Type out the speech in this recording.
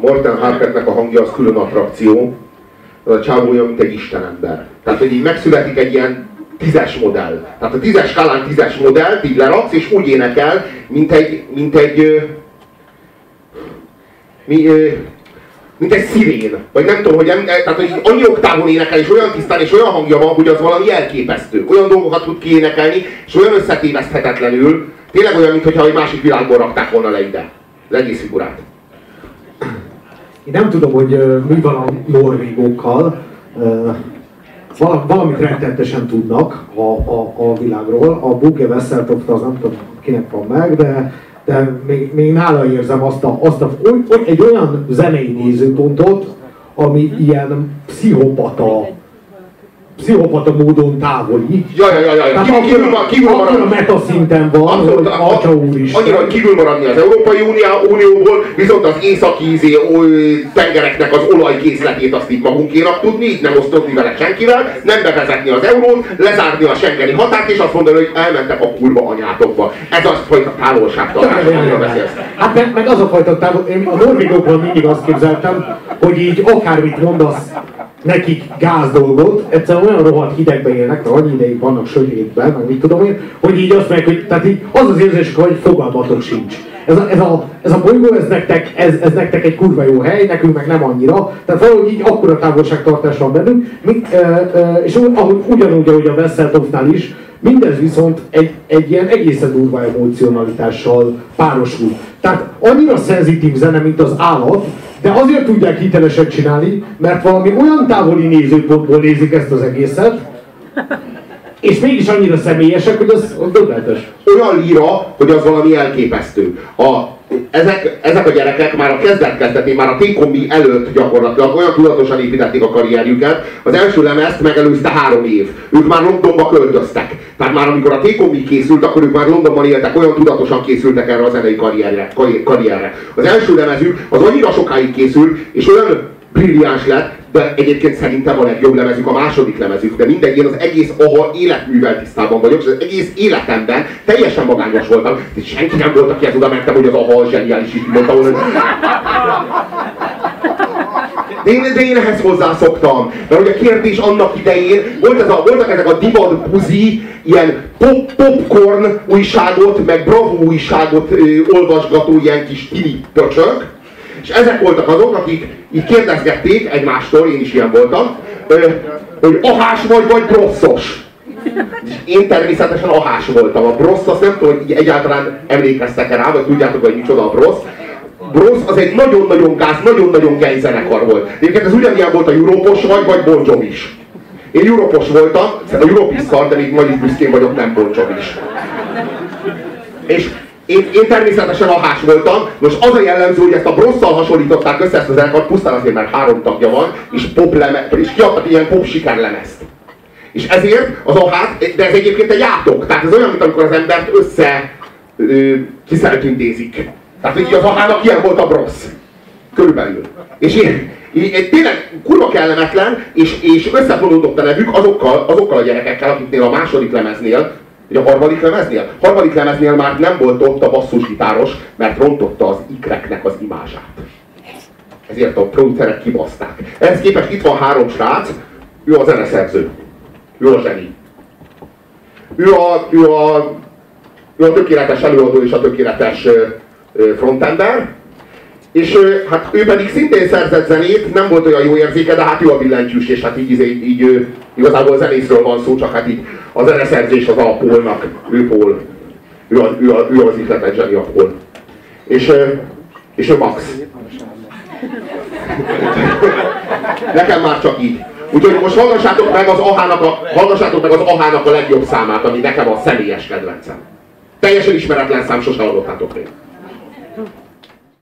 Morten Harpernek a hangja az külön attrakció. Az a csávója, mint egy istenember. Tehát, hogy így megszületik egy ilyen 10-es modell. Tehát a 10-es skálán 10-es modellt így leraksz, és úgy énekel, mint egy szirén. Vagy nem tudom, hogy, tehát, hogy annyi oktávon énekel, és olyan tisztán, és olyan hangja van, hogy az valami elképesztő. Olyan dolgokat tud kiénekelni, és olyan összetéveszthetetlenül, tényleg olyan, mintha egy másik világból rakták volna le ide. Az egész figurát. Én nem tudom, hogy mi van a norvégokkal. Valamit rettenetesen tudnak a világról. A Bugge Wesseltoft az nem tudom, kinek van meg, de még nála érzem egy olyan zenei nézőpontot, ami ilyen pszichopata módon távoli. Jajajajaj, kívül maradni. A metaszinten van, abszolút, hogy atya úristen. Annyira, hogy kívül maradni az Európai Unióból, viszont az északi tengereknek az olajkészletét azt így magunkénak tudni, így nem osztodni vele senkivel, nem bevezetni az eurót, lezárni a schengeni határt, és azt mondani, hogy elmentek a kurva anyátokba. Ez az fajta távolságtartás, amiről beszélsz. Hát meg az a fajta távolság, én a norvégokból mindig azt képzeltem, hogy így akármit mondasz, nekik gáz dolgot, egyszerűen olyan rohadt hidegben élnek, mert annyi ideig vannak sötétben, meg mit tudom én, hogy így azt meg, hogy tehát így az az érzés, hogy fogalmatok sincs. Ez a bolygó, ez nektek egy kurva jó hely, nekünk meg nem annyira, tehát valahogy így akkora távolságtartás van bennünk, és ugyanúgy, ahogy a Wesseltoftnál is, mindez viszont egy ilyen egészen durva emocionalitással párosul. Tehát annyira szenzitív zene, mint az állat, de azért tudják hiteleset csinálni, mert valami olyan távoli nézőpontból nézik ezt az egészet, és mégis annyira személyesek, hogy az döbbenetes. Olyan líra, hogy az valami elképesztő. Ezek a gyerekek már a kezdetén, már a T-kombi előtt gyakorlatilag olyan tudatosan építették a karrierjüket, az első lemezt megelőzte 3 év. Ők már Londonba költöztek. Tehát már amikor a T-kombi készült, akkor ők már Londonban éltek, olyan tudatosan készültek erre a zenei karrierre. Az első lemezük az annyira sokáig készült, és olyan brilliáns lett, de egyébként szerintem a legjobb lemezük a második lemezük, de mindegy, én az egész a-ha életművel tisztában vagyok, és az egész életemben teljesen magányos voltam, és senki nem volt, aki ezt oda mentem, hogy az a-ha zseniális, így mondta volna, hogy... De én ehhez hozzászoktam, mert hogy a kérdés annak idején, voltak ezek a divatbuzi, ilyen popcorn újságot, meg Bravo újságot olvasgató ilyen kis tini pöcsök, és ezek voltak azok, akik így kérdezgették egymástól, én is ilyen voltam, hogy ahás vagy brosszos. És én természetesen ahás voltam. A brossz, azt nem tudom, hogy egyáltalán emlékeztek-e rá, vagy tudjátok, hogy micsoda a brossz. Brossz az egy nagyon-nagyon gáz, nagyon-nagyon geny zenekar volt. Egyébként ez ugyanilyen volt a Europos vagy Bon Jovi is. Én Europos voltam, a Europe is szar, de még majd is büszkén vagyok, nem Bon Jovi is. És én természetesen ahás voltam, most az a jellemző, hogy ezt a brosszal hasonlították össze ezt az zenekart, pusztán azért, mert 3 tagja van, és kiadtak ilyen pop sikerlemezt. És ezért az ahát, de ez egyébként egy átok, tehát ez olyan, mint amikor az embert kiszeltündézik. Tehát így az ahának ilyen volt a brossz. Körülbelül. És én tényleg kurva kellemetlen, és összefonódott a nevük azokkal a gyerekekkel, akiknél a második lemeznél, ugye a harmadik lemeznél már nem volt ott a basszusgitáros, mert rontotta az ikreknek az imázsát. Ezért a producerek kibaszták. Ehhez képest itt van 3 srác, ő a zeneszerző. Ő a zseni. Ő a tökéletes előadó és a tökéletes frontember. És hát ő pedig szintén szerzett zenét, nem volt olyan jó érzéke, de hát jó a billentyűs, és hát így igazából zenészről van szó, csak hát így a zeneszerzés az a Pólnak, ő Pól. Ő az ihletet zseni, a Pól. És ő Max. Nekem már csak így. Úgyhogy most hallgassátok meg az a-hának a legjobb számát, ami nekem a személyes kedvencem. Teljesen ismeretlen szám, sose hallottátok még.